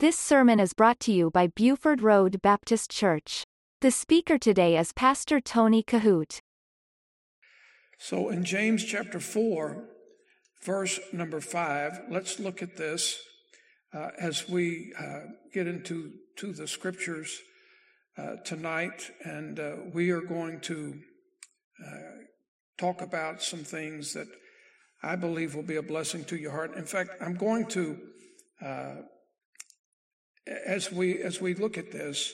This sermon is brought to you by Buford Road Baptist Church. The speaker today is Pastor Tony Kohout. So in James chapter 4, verse number 5, let's look at this as we get into the scriptures tonight. And we are going to talk about some things that I believe will be a blessing to your heart. In fact, I'm going to... As we look at this,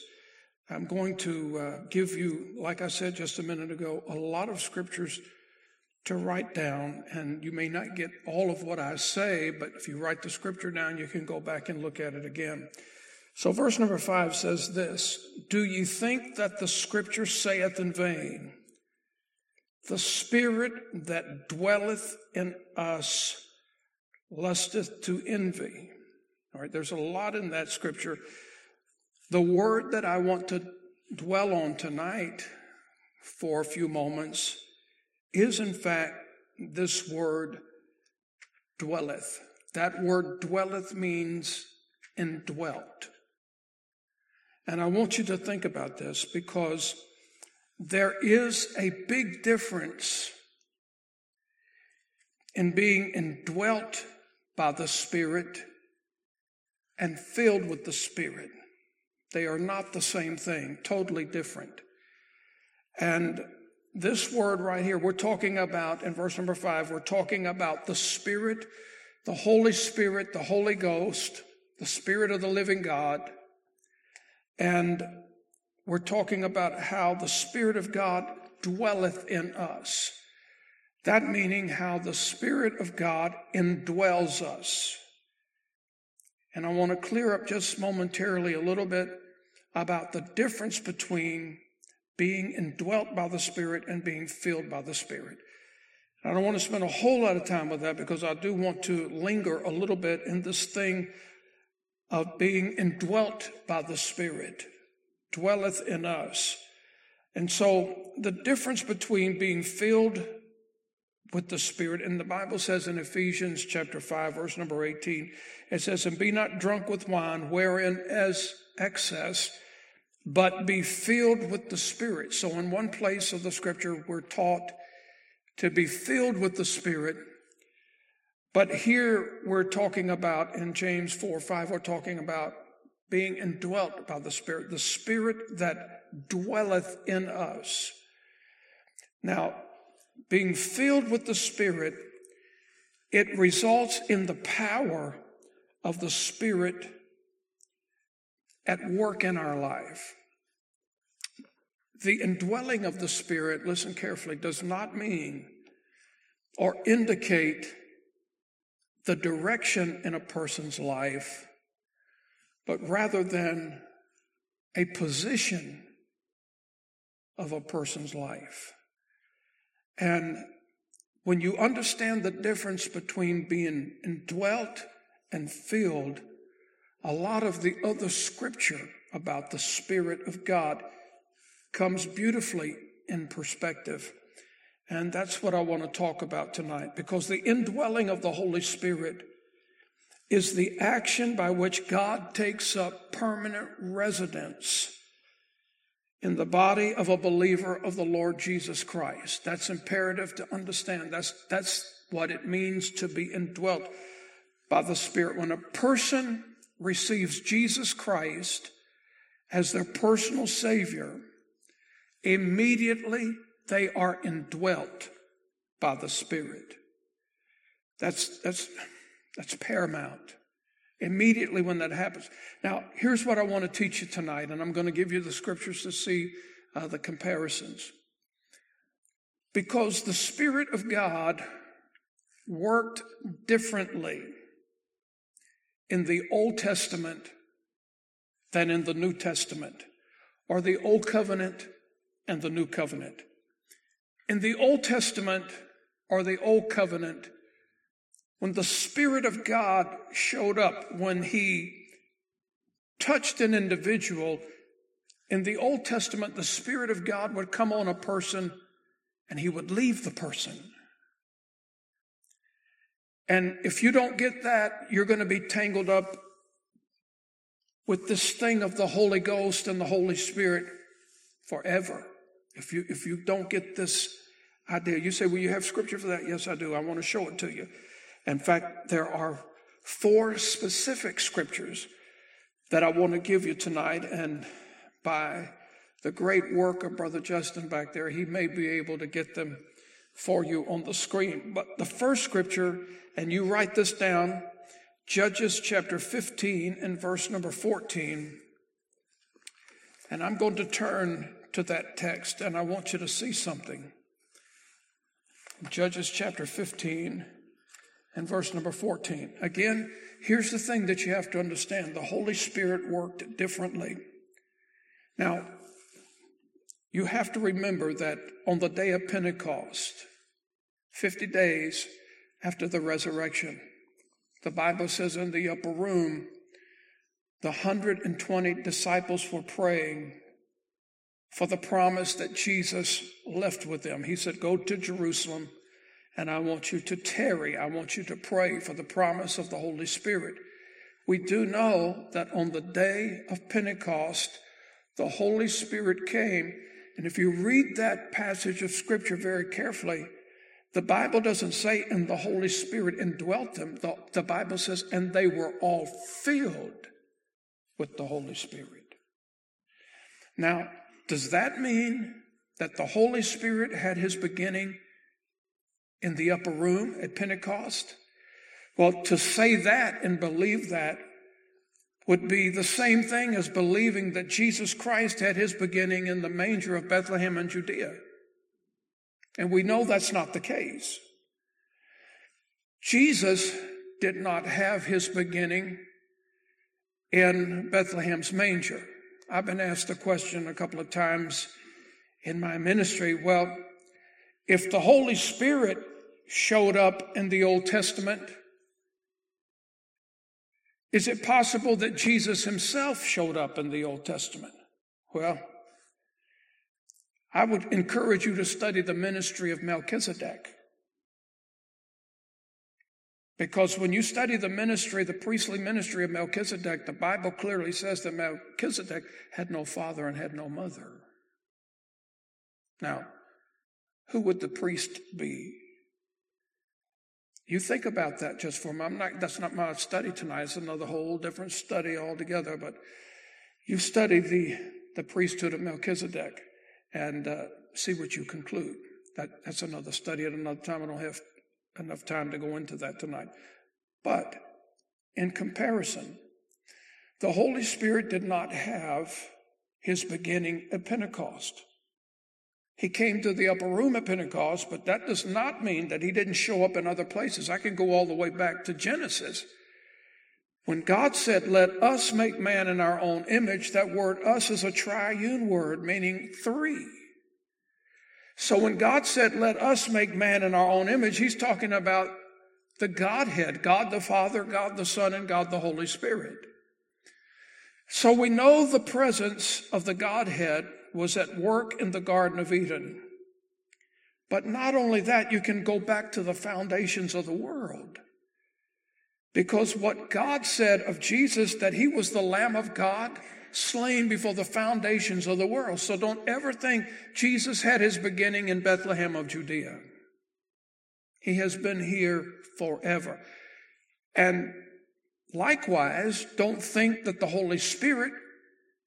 I'm going to give you, like I said just a minute ago, a lot of scriptures to write down, and you may not get all of what I say, but if you write the scripture down, you can go back and look at it again. So verse number 5 says this: Do ye think that the scripture saith in vain, the spirit that dwelleth in us lusteth to envy? All right, there's a lot in that scripture. The word that I want to dwell on tonight for a few moments is, in fact, this word dwelleth. That word dwelleth means indwelt. And I want you to think about this, because there is a big difference in being indwelt by the Spirit and filled with the Spirit. They are not the same thing, totally different. And this word right here, we're talking about, in verse number 5, we're talking about the Spirit, the Holy Spirit, the Holy Ghost, the Spirit of the living God. And we're talking about how the Spirit of God dwelleth in us. That meaning how the Spirit of God indwells us. And I want to clear up just momentarily a little bit about the difference between being indwelt by the Spirit and being filled by the Spirit. I don't want to spend a whole lot of time with that, because I do want to linger a little bit in this thing of being indwelt by the Spirit, dwelleth in us. And so the difference between being filled with the Spirit, and the Bible says in Ephesians chapter 5, verse number 18, it says, And be not drunk with wine, wherein is excess, but be filled with the Spirit. So in one place of the scripture, we're taught to be filled with the Spirit, but here we're talking about, in James 4, 5, we're talking about being indwelt by the Spirit that dwelleth in us. Now, being filled with the Spirit, it results in the power of the Spirit at work in our life. The indwelling of the Spirit, listen carefully, does not mean or indicate the direction in a person's life, but rather than a position of a person's life. And when you understand the difference between being indwelt and filled, a lot of the other scripture about the Spirit of God comes beautifully in perspective. And that's what I want to talk about tonight, because the indwelling of the Holy Spirit is the action by which God takes up permanent residence in the body of a believer of the Lord Jesus Christ. That's imperative to understand. That's what it means to be indwelt by the Spirit. When a person receives Jesus Christ as their personal Savior, immediately they are indwelt by the Spirit. That's paramount. Immediately when that happens. Now, here's what I want to teach you tonight, and I'm going to give you the scriptures to see the comparisons. Because the Spirit of God worked differently in the Old Testament than in the New Testament, or the Old Covenant and the New Covenant. In the Old Testament or the Old Covenant, when the Spirit of God showed up, when he touched an individual, in the Old Testament, the Spirit of God would come on a person and he would leave the person. And if you don't get that, you're going to be tangled up with this thing of the Holy Ghost and the Holy Spirit forever. If you don't get this idea, you say, well, you have scripture for that? Yes, I do. I want to show it to you. In fact, there are 4 specific scriptures that I want to give you tonight. And by the great work of Brother Justin back there, he may be able to get them for you on the screen. But the first scripture, and you write this down, Judges chapter 15 and verse number 14. And I'm going to turn to that text, and I want you to see something. Judges chapter 15 and verse number 14. Again, here's the thing that you have to understand. The Holy Spirit worked differently. Now, you have to remember that on the day of Pentecost, 50 days after the resurrection, the Bible says in the upper room, the 120 disciples were praying for the promise that Jesus left with them. He said, go to Jerusalem, and I want you to tarry. I want you to pray for the promise of the Holy Spirit. We do know that on the day of Pentecost, the Holy Spirit came. And if you read that passage of Scripture very carefully, the Bible doesn't say, and the Holy Spirit indwelt them. The Bible says, and they were all filled with the Holy Spirit. Now, does that mean that the Holy Spirit had his beginning in the upper room at Pentecost? Well, to say that and believe that would be the same thing as believing that Jesus Christ had his beginning in the manger of Bethlehem in Judea. And we know that's not the case. Jesus did not have his beginning in Bethlehem's manger. I've been asked the question a couple of times in my ministry, well, if the Holy Spirit showed up in the Old Testament, is it possible that Jesus himself showed up in the Old Testament? Well, I would encourage you to study the ministry of Melchizedek. Because when you study the priestly ministry of Melchizedek, the Bible clearly says that Melchizedek had no father and had no mother. Now, who would the priest be? You think about that just for a moment. That's not my study tonight. It's another whole different study altogether. But you study the priesthood of Melchizedek and see what you conclude. That's another study at another time. I don't have enough time to go into that tonight. But in comparison, the Holy Spirit did not have his beginning at Pentecost. He came to the upper room at Pentecost, but that does not mean that he didn't show up in other places. I can go all the way back to Genesis. When God said, let us make man in our own image, that word us is a triune word, meaning 3. So when God said, let us make man in our own image, he's talking about the Godhead, God the Father, God the Son, and God the Holy Spirit. So we know the presence of the Godhead was at work in the Garden of Eden. But not only that, you can go back to the foundations of the world. Because what God said of Jesus, that he was the Lamb of God, slain before the foundations of the world. So don't ever think Jesus had his beginning in Bethlehem of Judea. He has been here forever. And likewise, don't think that the Holy Spirit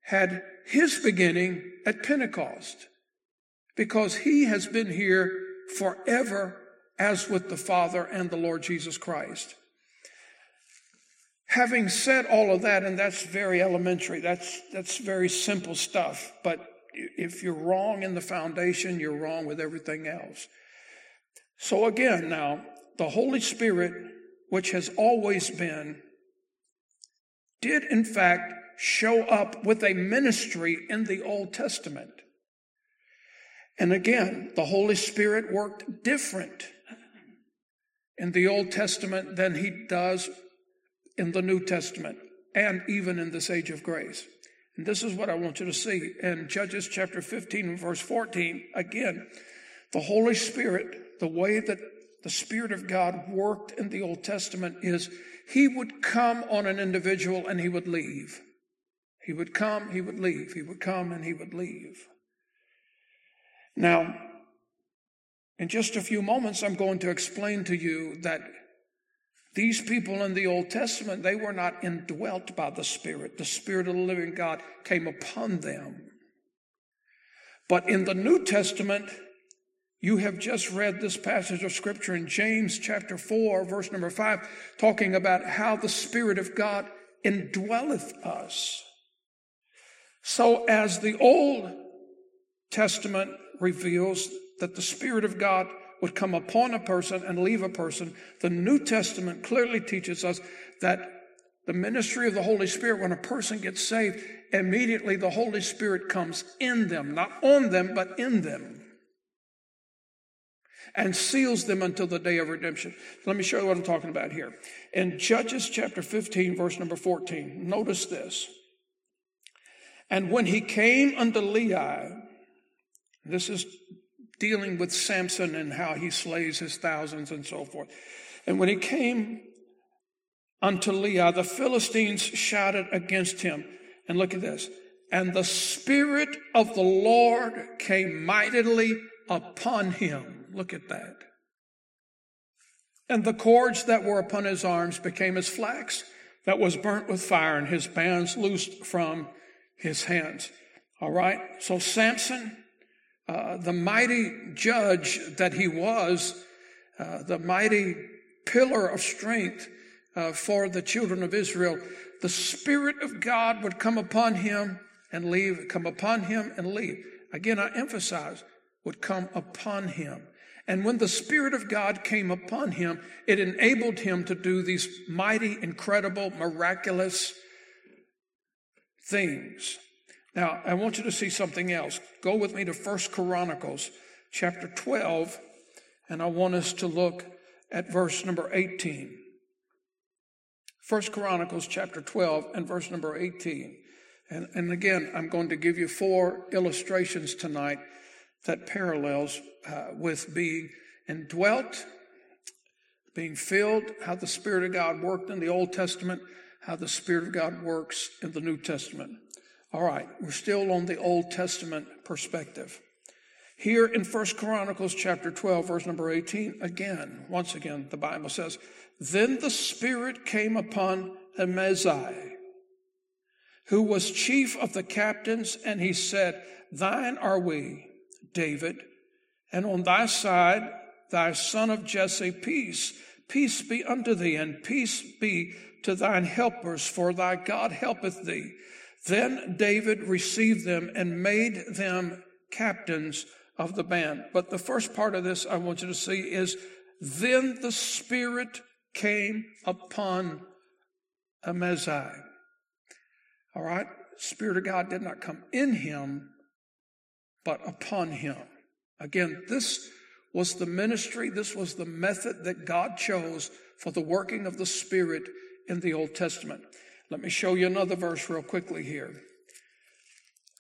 had his beginning at Pentecost, because he has been here forever, as with the Father and the Lord Jesus Christ. Having said all of that, and that's very elementary, that's very simple stuff, but if you're wrong in the foundation, you're wrong with everything else. So again now, the Holy Spirit, which has always been, did in fact show up with a ministry in the Old Testament. And again, the Holy Spirit worked different in the Old Testament than he does in the New Testament, and even in this age of grace. And this is what I want you to see. In Judges chapter 15 and verse 14, again, the Holy Spirit, the way that the Spirit of God worked in the Old Testament is he would come on an individual and he would leave. He would come, he would leave. He would come and he would leave. Now, in just a few moments, I'm going to explain to you that these people in the Old Testament, they were not indwelt by the Spirit. The Spirit of the living God came upon them. But in the New Testament, you have just read this passage of Scripture in James chapter 4, verse number 5, talking about how the Spirit of God indwelleth us. So as the Old Testament reveals that the Spirit of God would come upon a person and leave a person, the New Testament clearly teaches us that the ministry of the Holy Spirit, when a person gets saved, immediately the Holy Spirit comes in them, not on them, but in them, and seals them until the day of redemption. Let me show you what I'm talking about here. In Judges chapter 15, verse number 14, notice this. And when he came unto Lehi, this is dealing with Samson and how he slays his thousands and so forth. And when he came unto Lehi, the Philistines shouted against him. And look at this. And the Spirit of the Lord came mightily upon him. Look at that. And the cords that were upon his arms became as flax that was burnt with fire, and his bands loosed from his hands. All right. So Samson, the mighty judge that he was, the mighty pillar of strength for the children of Israel, the Spirit of God would come upon him and leave, come upon him and leave. Again, I emphasize, would come upon him. And when the Spirit of God came upon him, it enabled him to do these mighty, incredible, miraculous things. Now, I want you to see something else. Go with me to 1 Chronicles chapter 12, and I want us to look at verse number 18. 1 Chronicles chapter 12 and verse number 18. And again, I'm going to give you four illustrations tonight that parallels with being indwelt, being filled, how the Spirit of God worked in the Old Testament, how the Spirit of God works in the New Testament. All right, we're still on the Old Testament perspective. Here in 1 Chronicles chapter 12, verse number 18, again, once again, the Bible says, Then the Spirit came upon Amasai, who was chief of the captains, and he said, Thine are we, David, and on thy side, thy son of Jesse, peace. Peace be unto thee, and peace be to thine helpers, for thy God helpeth thee. Then David received them and made them captains of the band. But the first part of this I want you to see is, then the Spirit came upon Amasai. All right? Spirit of God did not come in him, but upon him. Again, this was the ministry, this was the method that God chose for the working of the Spirit in the Old Testament. Let me show you another verse real quickly here.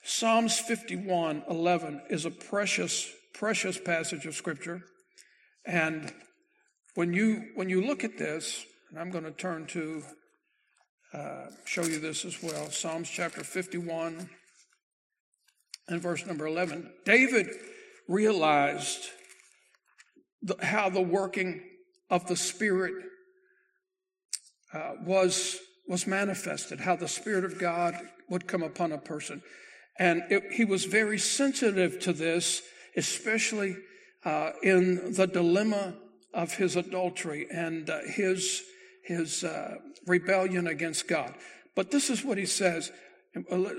Psalms 51:11 is a precious, precious passage of Scripture. And when you look at this, and I'm going to turn to show you this as well, Psalms chapter 51 and verse number 11. David realized how the working of the Spirit was manifested, how the Spirit of God would come upon a person. And he was very sensitive to this, especially in the dilemma of his adultery and his rebellion against God. But this is what he says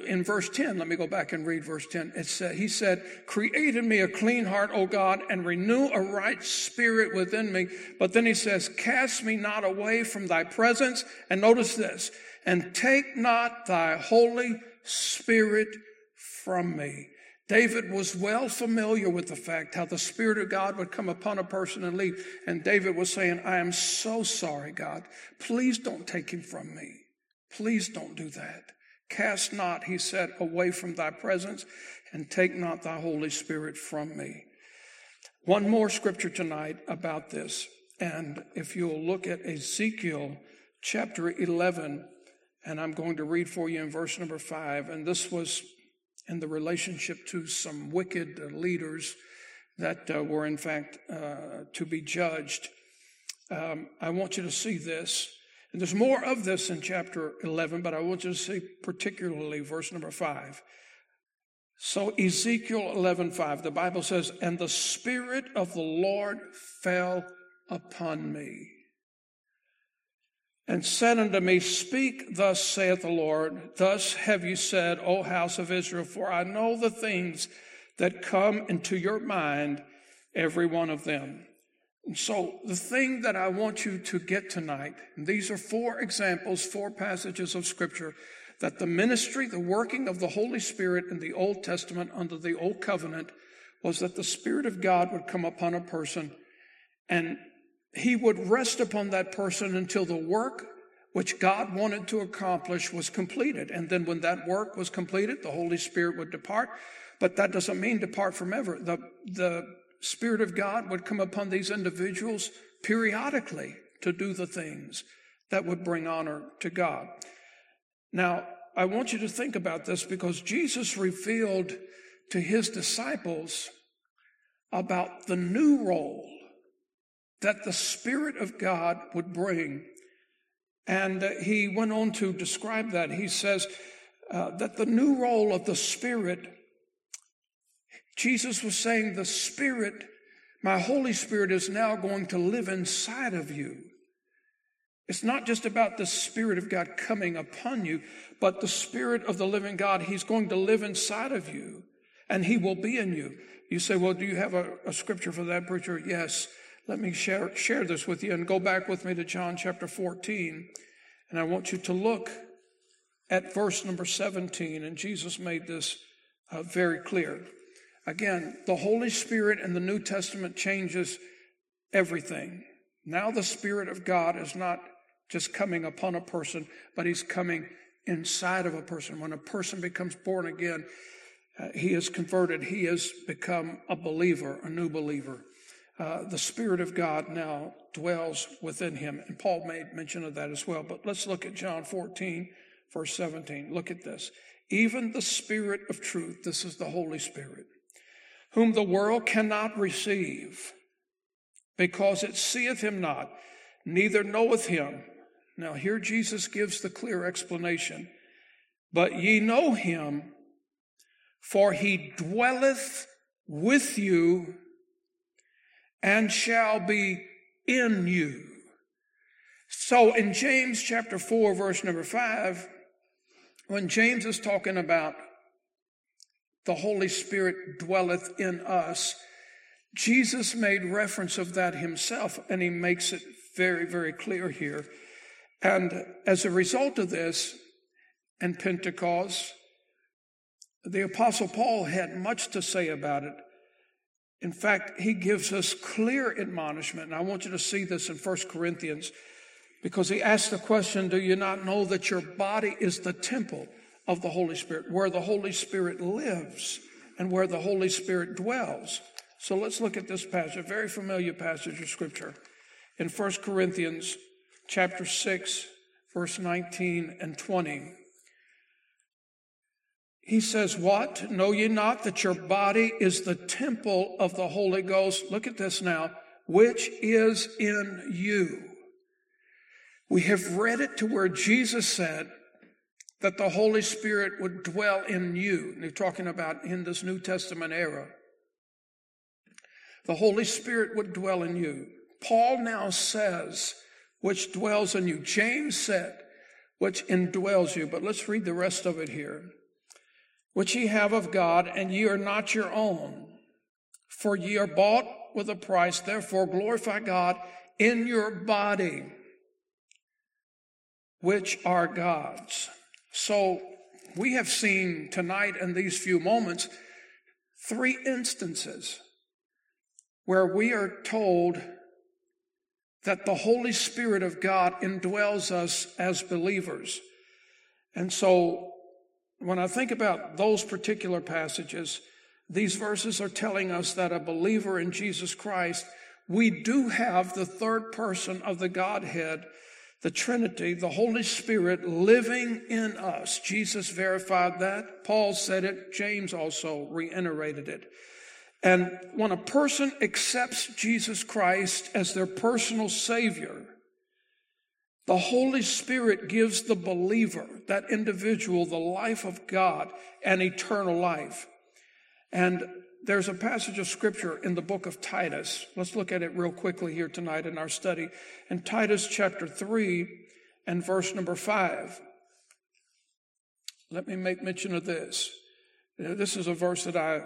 in verse 10. Let me go back and read verse 10. He said, Create in me a clean heart, O God, and renew a right spirit within me. But then he says, Cast me not away from thy presence. And notice this, and take not thy Holy Spirit from me. David was well familiar with the fact how the Spirit of God would come upon a person and leave. And David was saying, I am so sorry, God. Please don't take him from me. Please don't do that. Cast not, he said, away from thy presence, and take not thy Holy Spirit from me. One more scripture tonight about this. And if you'll look at Ezekiel chapter 11 And I'm going to read for you in verse number 5. And this was in the relationship to some wicked leaders that were, in fact, to be judged. I want you to see this. And there's more of this in chapter 11, but I want you to see particularly verse number 5. So Ezekiel 11:5, the Bible says, "And the Spirit of the Lord fell upon me, and said unto me, Speak, thus saith the Lord, thus have you said, O house of Israel, for I know the things that come into your mind, every one of them." And so the thing that I want you to get tonight, and these are 4 passages of Scripture, that the ministry, the working of the Holy Spirit in the Old Testament under the Old Covenant was that the Spirit of God would come upon a person and he would rest upon that person until the work which God wanted to accomplish was completed. And then when that work was completed, the Holy Spirit would depart. But that doesn't mean depart from ever. The Spirit of God would come upon these individuals periodically to do the things that would bring honor to God. Now, I want you to think about this because Jesus revealed to his disciples about the new role that the Spirit of God would bring. And he went on to describe that. He says that the new role of the Spirit, Jesus was saying, the Spirit, my Holy Spirit is now going to live inside of you. It's not just about the Spirit of God coming upon you, but the Spirit of the living God, he's going to live inside of you, and he will be in you. You say, well, do you have a scripture for that, preacher? Yes. Let me share this with you, and go back with me to John chapter 14, and I want you to look at verse number 17, and Jesus made this very clear. Again, the Holy Spirit in the New Testament changes everything. Now the Spirit of God is not just coming upon a person, but he's coming inside of a person. When a person becomes born again, he is converted. He has become a believer, a new believer. The Spirit of God now dwells within him. And Paul made mention of that as well. But let's look at John 14, verse 17. Look at this. Even the Spirit of truth, this is the Holy Spirit, whom the world cannot receive, because it seeth him not, neither knoweth him. Now here Jesus gives the clear explanation. But ye know him, for he dwelleth with you and shall be in you. So in James chapter 4, verse number 5, when James is talking about the Holy Spirit dwelleth in us, Jesus made reference of that himself, and he makes it very, very clear here. And as a result of this, in Pentecost, the Apostle Paul had much to say about it. In fact, he gives us clear admonishment, and I want you to see this in 1 Corinthians, because he asked the question, do you not know that your body is the temple of the Holy Spirit, where the Holy Spirit lives and where the Holy Spirit dwells? So let's look at this passage, a very familiar passage of Scripture in 1 Corinthians chapter 6, verse 19 and 20. He says, what? Know ye not that your body is the temple of the Holy Ghost? Look at this now, which is in you. We have read it to where Jesus said that the Holy Spirit would dwell in you. And they're talking about in this New Testament era. The Holy Spirit would dwell in you. Paul now says, which dwells in you. James said, which indwells you. But let's read the rest of it here. Which ye have of God, and ye are not your own. For ye are bought with a price. Therefore glorify God in your body, which are God's. So we have seen tonight in these few moments 3 instances where we are told that the Holy Spirit of God indwells us as believers. And so when I think about those particular passages, these verses are telling us that a believer in Jesus Christ, we do have the third person of the Godhead the Trinity, the Holy Spirit living in us. Jesus verified that. Paul said it. James also reiterated it. And when a person accepts Jesus Christ as their personal Savior, the Holy Spirit gives the believer, that individual, the life of God and eternal life. And there's a passage of Scripture in the book of Titus. Let's look at it real quickly here tonight in our study. In Titus chapter 3 and verse number 5. Let me make mention of this. This is a verse that I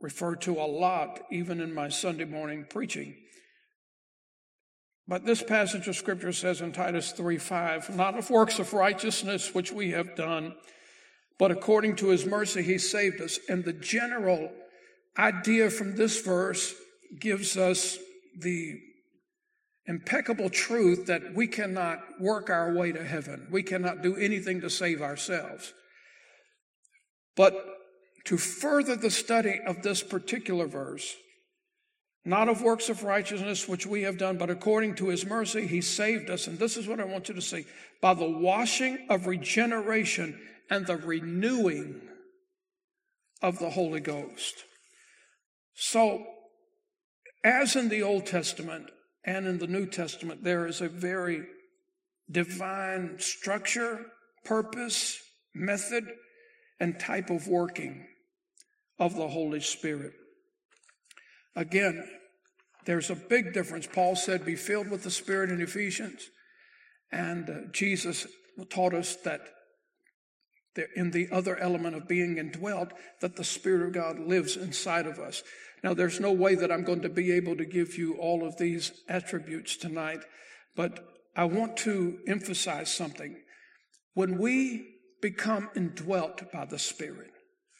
refer to a lot, even in my Sunday morning preaching. But this passage of Scripture says in Titus 3:5, "Not of works of righteousness which we have done, but according to his mercy he saved us." And the general idea from this verse gives us the impeccable truth that we cannot work our way to heaven. We cannot do anything to save ourselves. But to further the study of this particular verse, "Not of works of righteousness which we have done, but according to his mercy he saved us." And this is what I want you to see. By the washing of regeneration and the renewing of the Holy Ghost. So, as in the Old Testament and in the New Testament, there is a very divine structure, purpose, method, and type of working of the Holy Spirit. Again, there's a big difference. Paul said, be filled with the Spirit in Ephesians. And Jesus taught us that in the other element of being indwelt, that the Spirit of God lives inside of us. Now, there's no way that I'm going to be able to give you all of these attributes tonight, but I want to emphasize something. When we become indwelt by the Spirit,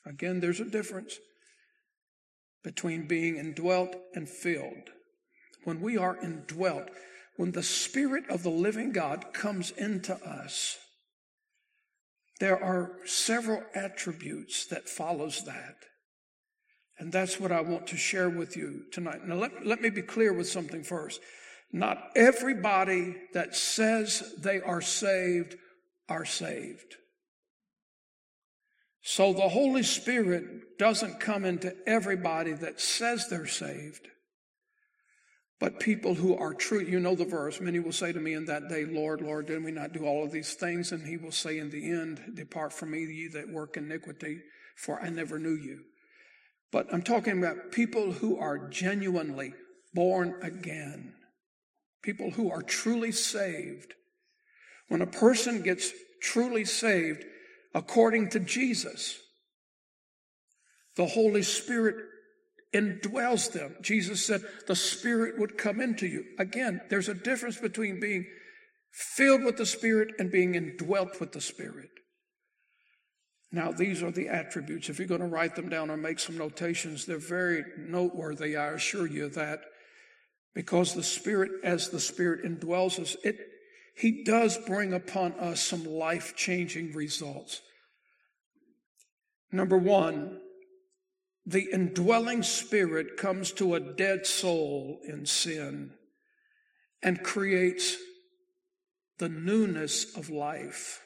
again, there's a difference between being indwelt and filled. When we are indwelt, when the Spirit of the living God comes into us, there are several attributes that follows that. And that's what I want to share with you tonight. Now, let me be clear with something first. Not everybody that says they are saved are saved. So the Holy Spirit doesn't come into everybody that says they're saved, but people who are true. You know the verse, many will say to me in that day, "Lord, Lord, did we not do all of these things?" And he will say in the end, "Depart from me, ye that work iniquity, for I never knew you." But I'm talking about people who are genuinely born again, people who are truly saved. When a person gets truly saved, according to Jesus, the Holy Spirit indwells them. Jesus said the Spirit would come into you. Again, there's a difference between being filled with the Spirit and being indwelt with the Spirit. Now, these are the attributes. If you're going to write them down or make some notations, they're very noteworthy, I assure you that, because the Spirit, as the Spirit indwells us, He does bring upon us some life-changing results. Number one, the indwelling Spirit comes to a dead soul in sin and creates the newness of life.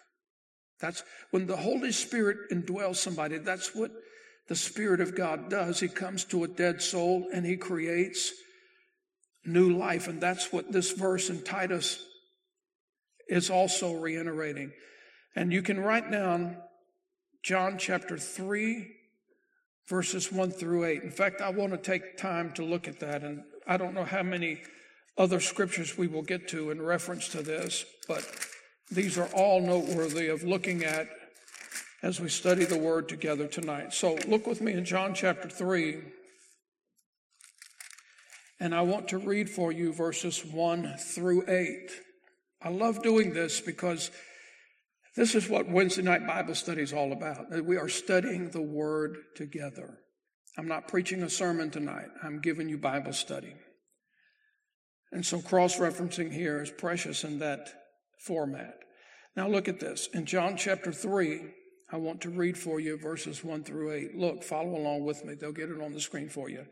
That's when the Holy Spirit indwells somebody, that's what the Spirit of God does. He comes to a dead soul and he creates new life. And that's what this verse in Titus is also reiterating. And you can write down John chapter 3, verses 1 through 8. In fact, I want to take time to look at that, and I don't know how many other scriptures we will get to in reference to this, but these are all noteworthy of looking at as we study the Word together tonight. So look with me in John chapter 3, and I want to read for you verses 1 through 8. I love doing this because this is what Wednesday night Bible study is all about. We are studying the Word together. I'm not preaching a sermon tonight. I'm giving you Bible study. And so cross-referencing here is precious in that format. Now look at this. In John chapter 3, I want to read for you verses 1 through 8. Look, follow along with me. They'll get it on the screen for you.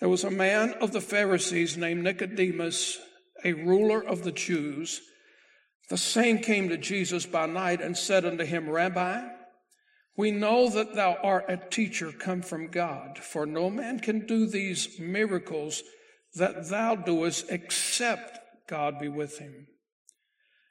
"There was a man of the Pharisees named Nicodemus, a ruler of the Jews. The same came to Jesus by night and said unto him, Rabbi, we know that thou art a teacher come from God, for no man can do these miracles that thou doest except God be with him.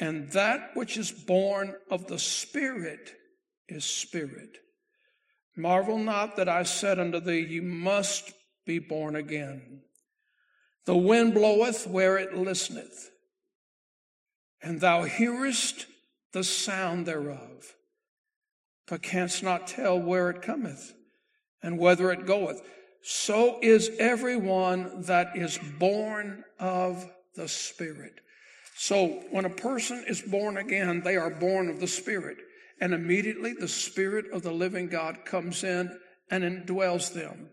And that which is born of the Spirit is spirit. Marvel not that I said unto thee, you must be born again. The wind bloweth where it listeth, and thou hearest the sound thereof, but canst not tell where it cometh and whither it goeth. So is everyone that is born of the Spirit. So when a person is born again, they are born of the Spirit. And immediately the Spirit of the living God comes in and indwells them.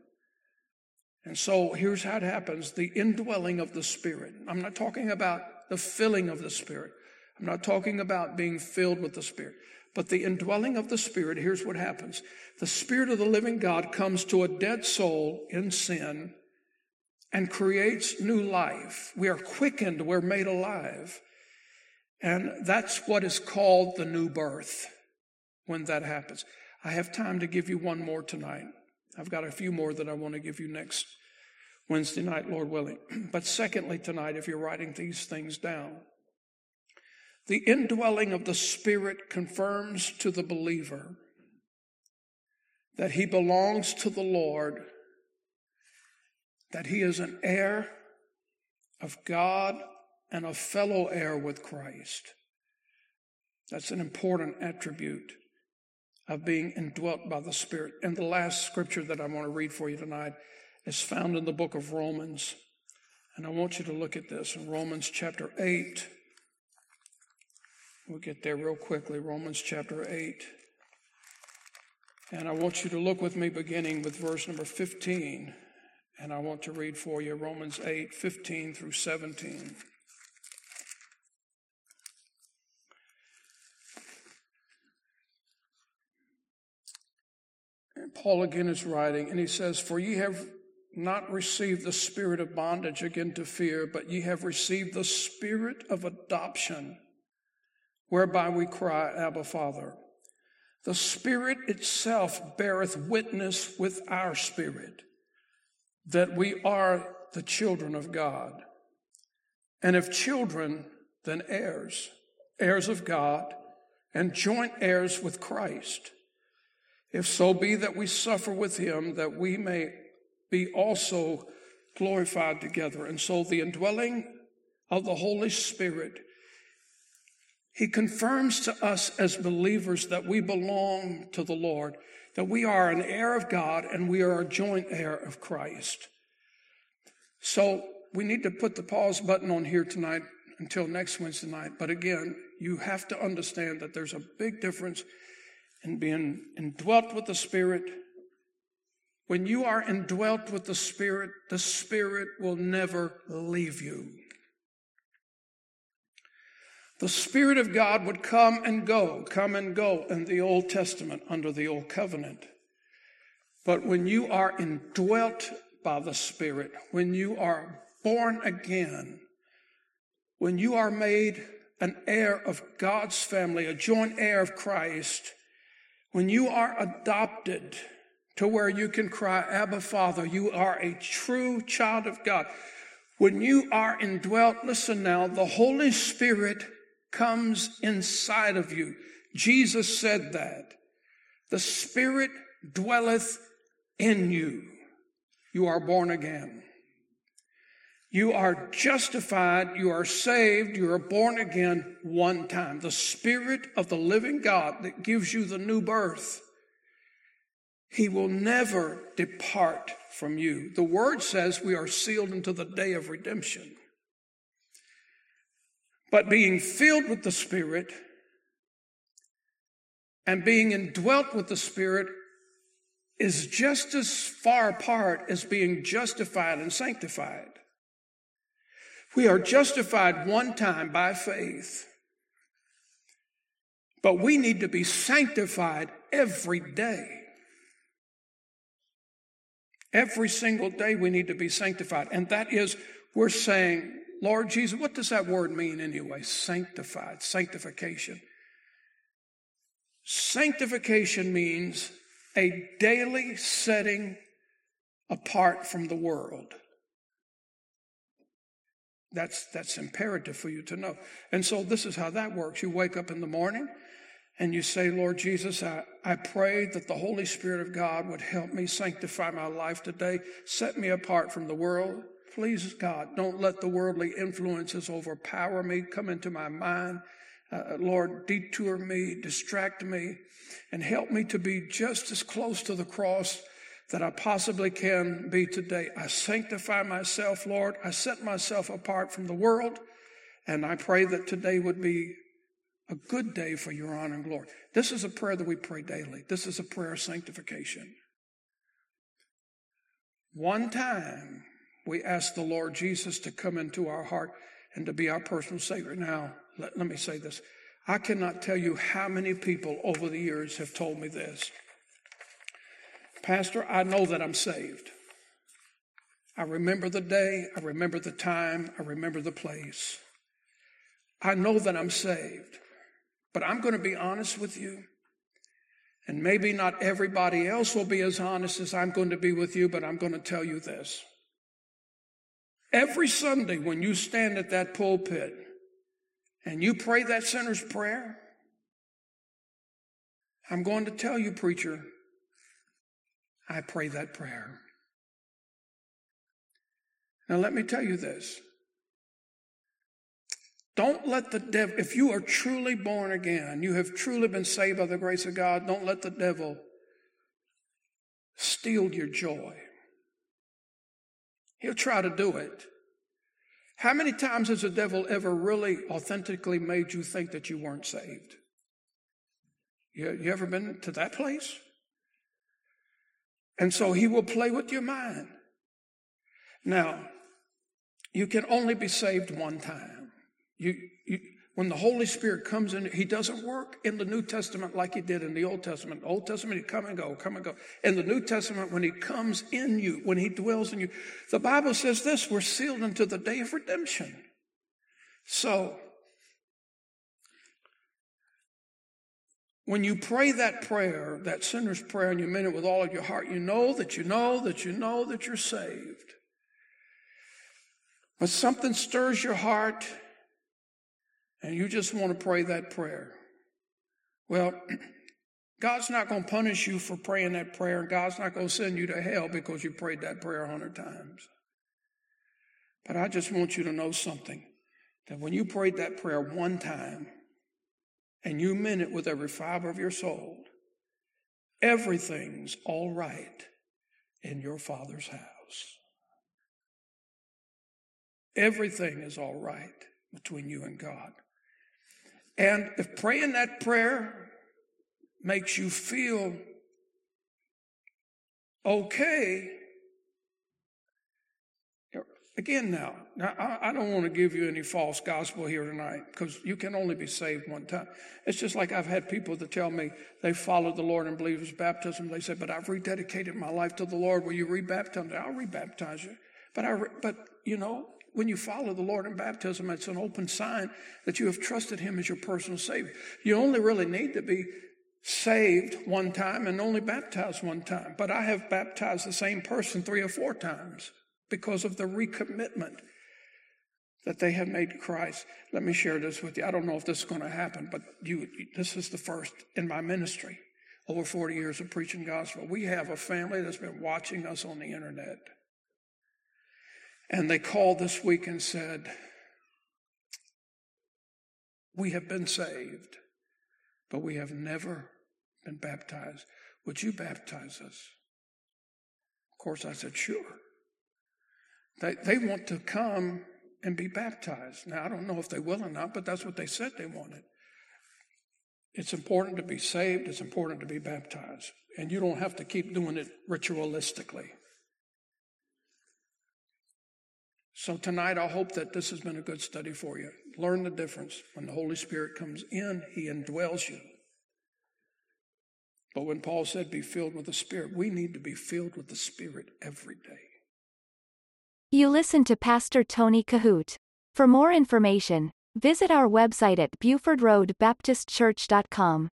And so here's how it happens. The indwelling of the Spirit. I'm not talking about the filling of the Spirit. I'm not talking about being filled with the Spirit. But the indwelling of the Spirit, here's what happens. The Spirit of the living God comes to a dead soul in sin and creates new life. We are quickened. We're made alive. And that's what is called the new birth when that happens. I have time to give you one more tonight. I've got a few more that I want to give you next Wednesday night, Lord willing. But secondly tonight, if you're writing these things down, the indwelling of the Spirit confirms to the believer that he belongs to the Lord, that he is an heir of God and a fellow heir with Christ. That's an important attribute of being indwelt by the Spirit. And the last scripture that I want to read for you tonight is found in the book of Romans. And I want you to look at this in Romans chapter 8. We'll get there real quickly. Romans chapter 8. And I want you to look with me beginning with verse number 15. And I want to read for you Romans 8, 15 through 17. Paul again is writing, and he says, For ye have not received the spirit of bondage again to fear, but ye have received the spirit of adoption, whereby we cry, Abba, Father. The Spirit itself beareth witness with our spirit that we are the children of God. And if children, then heirs, heirs of God, and joint heirs with Christ, if so be that we suffer with him, that we may be also glorified together. And so the indwelling of the Holy Spirit, he confirms to us as believers that we belong to the Lord, that we are an heir of God and we are a joint heir of Christ. So we need to put the pause button on here tonight until next Wednesday night. But again, you have to understand that there's a big difference and being indwelt with the Spirit. When you are indwelt with the Spirit will never leave you. The Spirit of God would come and go in the Old Testament under the Old Covenant. But when you are indwelt by the Spirit, when you are born again, when you are made an heir of God's family, a joint heir of Christ, when you are adopted to where you can cry, Abba, Father, you are a true child of God. When you are indwelt, listen now, the Holy Spirit comes inside of you. Jesus said that. The Spirit dwelleth in you. You are born again. You are justified, you are saved, you are born again one time. The Spirit of the living God that gives you the new birth, he will never depart from you. The Word says we are sealed until the day of redemption. But being filled with the Spirit and being indwelt with the Spirit is just as far apart as being justified and sanctified. We are justified one time by faith, but we need to be sanctified every day. Every single day we need to be sanctified. And that is, we're saying, Lord Jesus, what does that word mean anyway? Sanctified, sanctification. Sanctification means a daily setting apart from the world. That's imperative for you to know. And so this is how that works. You wake up in the morning and you say, Lord Jesus, I pray that the Holy Spirit of God would help me sanctify my life today. Set me apart from the world. Please, God, don't let the worldly influences overpower me, come into my mind. Lord, detour me, distract me, and help me to be just as close to the cross that I possibly can be today. I sanctify myself, Lord. I set myself apart from the world, and I pray that today would be a good day for your honor and glory. This is a prayer that we pray daily. This is a prayer of sanctification. One time, we ask the Lord Jesus to come into our heart and to be our personal Savior. Now, let me say this. I cannot tell you how many people over the years have told me this. Pastor, I know that I'm saved. I remember the day. I remember the time. I remember the place. I know that I'm saved. But I'm going to be honest with you. And maybe not everybody else will be as honest as I'm going to be with you, but I'm going to tell you this. Every Sunday when you stand at that pulpit and you pray that sinner's prayer, I'm going to tell you, preacher, I pray that prayer. Now let me tell you this. Don't let the devil, if you are truly born again, you have truly been saved by the grace of God, don't let the devil steal your joy. He'll try to do it. How many times has the devil ever really authentically made you think that you weren't saved? You ever been to that place? And so he will play with your mind. Now, you can only be saved one time. When the Holy Spirit comes in, he doesn't work in the New Testament like he did in the Old Testament. The Old Testament, he'd come and go, come and go. In the New Testament, when he comes in you, when he dwells in you, the Bible says this, we're sealed until the day of redemption. So, when you pray that prayer, that sinner's prayer, and you mean it with all of your heart, you know that you know that you know that you're saved. But something stirs your heart, and you just want to pray that prayer. Well, God's not going to punish you for praying that prayer. And God's not going to send you to hell because you prayed that prayer 100 times. But I just want you to know something. That when you prayed that prayer one time, and you meant it with every fiber of your soul, everything's all right in your Father's house. Everything is all right between you and God. And if praying that prayer makes you feel okay, again now I don't want to give you any false gospel here tonight because you can only be saved one time. It's just like I've had people that tell me they followed the Lord and believed his baptism. They said, but I've rededicated my life to the Lord. Will you rebaptize me? I'll rebaptize you. But you know, when you follow the Lord in baptism, it's an open sign that you have trusted him as your personal Savior. You only really need to be saved one time and only baptized one time. But I have baptized the same person 3 or 4 times because of the recommitment that they have made to Christ. Let me share this with you. I don't know if this is going to happen, but this is the first in my ministry, over 40 years of preaching gospel. We have a family that's been watching us on the internet. And they called this week and said, we have been saved, but we have never been baptized. Would you baptize us? Of course, I said, sure. They want to come and be baptized. Now, I don't know if they will or not, but that's what they said they wanted. It's important to be saved. It's important to be baptized. And you don't have to keep doing it ritualistically. So tonight, I hope that this has been a good study for you. Learn the difference. When the Holy Spirit comes in, he indwells you. But when Paul said, be filled with the Spirit, we need to be filled with the Spirit every day. You listened to Pastor Tony Kohout. For more information, visit our website at BufordRoadBaptistChurch.com.